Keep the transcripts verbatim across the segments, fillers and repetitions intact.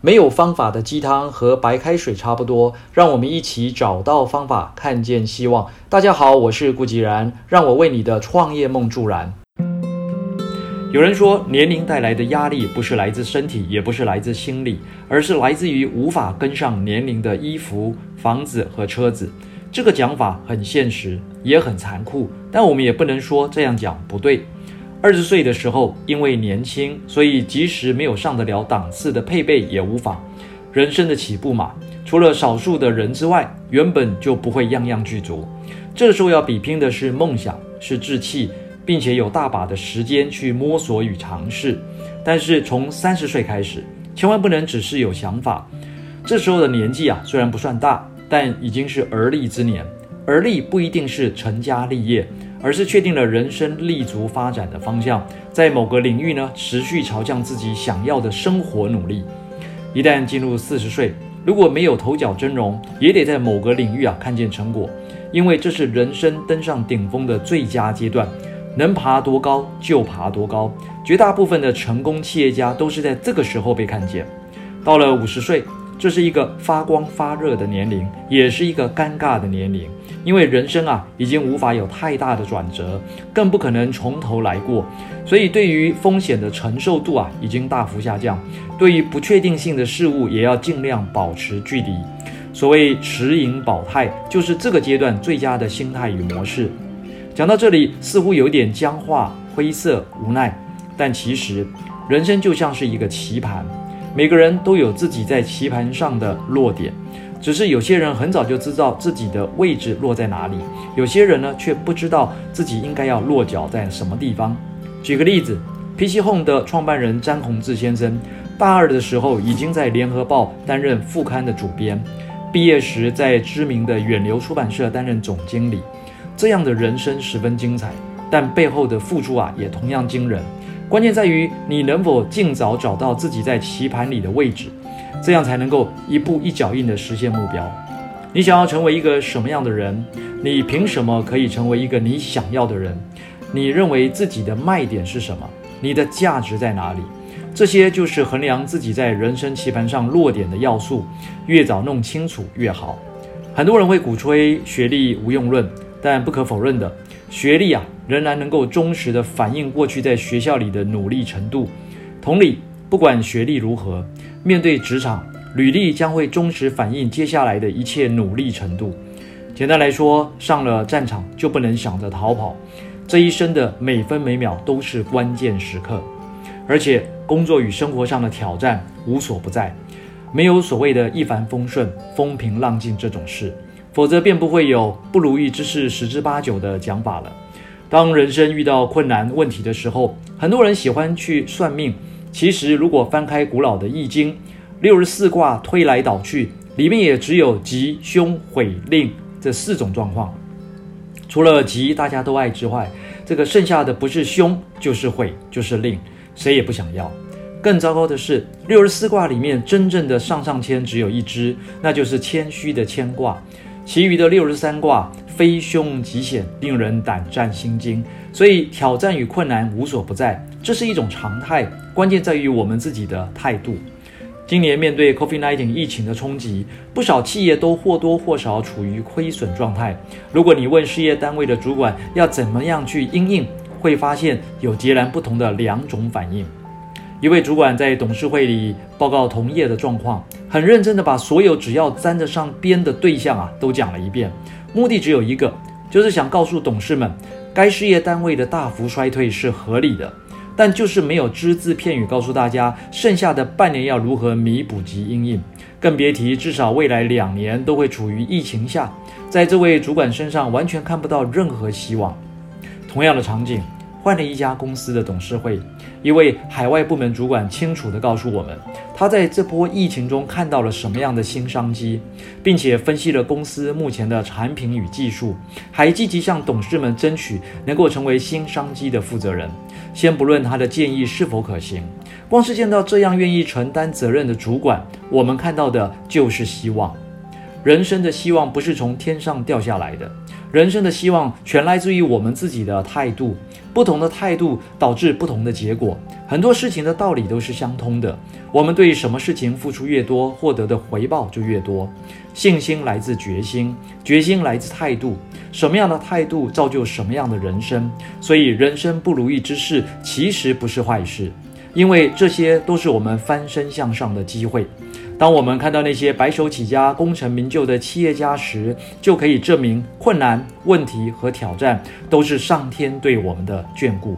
没有方法的鸡汤和白开水差不多，让我们一起找到方法，看见希望。大家好，我是顾吉然，让我为你的创业梦助燃。有人说，年龄带来的压力不是来自身体，也不是来自心理，而是来自于无法跟上年龄的衣服、房子和车子。这个讲法很现实，也很残酷，但我们也不能说这样讲不对。二十岁的时候，因为年轻，所以即使没有上得了档次的配备也无妨。人生的起步嘛，除了少数的人之外，原本就不会样样具足。这时候要比拼的是梦想，是志气，并且有大把的时间去摸索与尝试。但是从三十岁开始，千万不能只是有想法。这时候的年纪啊，虽然不算大，但已经是而立之年。而立不一定是成家立业，而是确定了人生立足发展的方向，在某个领域呢，持续朝向自己想要的生活努力。一旦进入四十岁，如果没有头角峥嵘，也得在某个领域啊看见成果，因为这是人生登上顶峰的最佳阶段，能爬多高就爬多高。绝大部分的成功企业家都是在这个时候被看见。到了五十岁，这是一个发光发热的年龄，也是一个尴尬的年龄，因为人生啊已经无法有太大的转折，更不可能从头来过，所以对于风险的承受度啊已经大幅下降，对于不确定性的事物也要尽量保持距离。所谓持盈保泰，就是这个阶段最佳的心态与模式。讲到这里，似乎有点僵化、灰色、无奈，但其实人生就像是一个棋盘，每个人都有自己在棋盘上的落点，只是有些人很早就知道自己的位置落在哪里，有些人呢却不知道自己应该要落脚在什么地方。举个例子 ，P C Home 的创办人詹宏志先生，大二的时候已经在联合报担任副刊的主编，毕业时在知名的远流出版社担任总经理。这样的人生十分精彩，但背后的付出啊也同样惊人。关键在于你能否尽早找到自己在棋盘里的位置，这样才能够一步一脚印地实现目标。你想要成为一个什么样的人？你凭什么可以成为一个你想要的人？你认为自己的卖点是什么？你的价值在哪里？这些就是衡量自己在人生棋盘上落点的要素，越早弄清楚越好。很多人会鼓吹学历无用论，但不可否认的，学历啊仍然能够忠实地反映过去在学校里的努力程度。同理，不管学历如何，面对职场，履历将会忠实反映接下来的一切努力程度。简单来说，上了战场就不能想着逃跑，这一生的每分每秒都是关键时刻。而且工作与生活上的挑战无所不在，没有所谓的一帆风顺、风平浪静这种事，否则便不会有不如意之事十之八九的讲法了。当人生遇到困难问题的时候，很多人喜欢去算命。其实如果翻开古老的易经，六十四卦推来倒去，里面也只有吉、凶、悔、吝这四种状况。除了吉大家都爱之外，这个剩下的不是凶就是悔就是吝，谁也不想要。更糟糕的是，六十四卦里面真正的上上签只有一支，那就是谦虚的谦卦。其余的六十三卦非凶即险，令人胆战心惊。所以挑战与困难无所不在，这是一种常态，关键在于我们自己的态度。今年面对 COVID 十九 疫情的冲击，不少企业都或多或少处于亏损状态。如果你问事业单位的主管要怎么样去因应，会发现有截然不同的两种反应。一位主管在董事会里报告同业的状况，很认真地把所有只要沾得上边的对象啊都讲了一遍，目的只有一个，就是想告诉董事们，该事业单位的大幅衰退是合理的，但就是没有只字片语告诉大家剩下的半年要如何弥补及因应，更别提至少未来两年都会处于疫情下，在这位主管身上完全看不到任何希望。同样的场景换了一家公司的董事会，一位海外部门主管清楚地告诉我们，他在这波疫情中看到了什么样的新商机，并且分析了公司目前的产品与技术，还积极向董事们争取能够成为新商机的负责人。先不论他的建议是否可行，光是见到这样愿意承担责任的主管，我们看到的就是希望。人生的希望不是从天上掉下来的，人生的希望全来自于我们自己的态度，不同的态度导致不同的结果。很多事情的道理都是相通的，我们对什么事情付出越多，获得的回报就越多。信心来自决心，决心来自态度，什么样的态度造就什么样的人生。所以人生不如意之事其实不是坏事，因为这些都是我们翻身向上的机会。当我们看到那些白手起家、功成名就的企业家时，就可以证明困难、问题和挑战都是上天对我们的眷顾。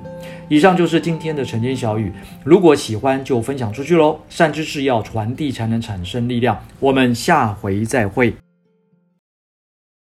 以上就是今天的晨间小语，如果喜欢就分享出去咯，善知识要传递才能产生力量。我们下回再会。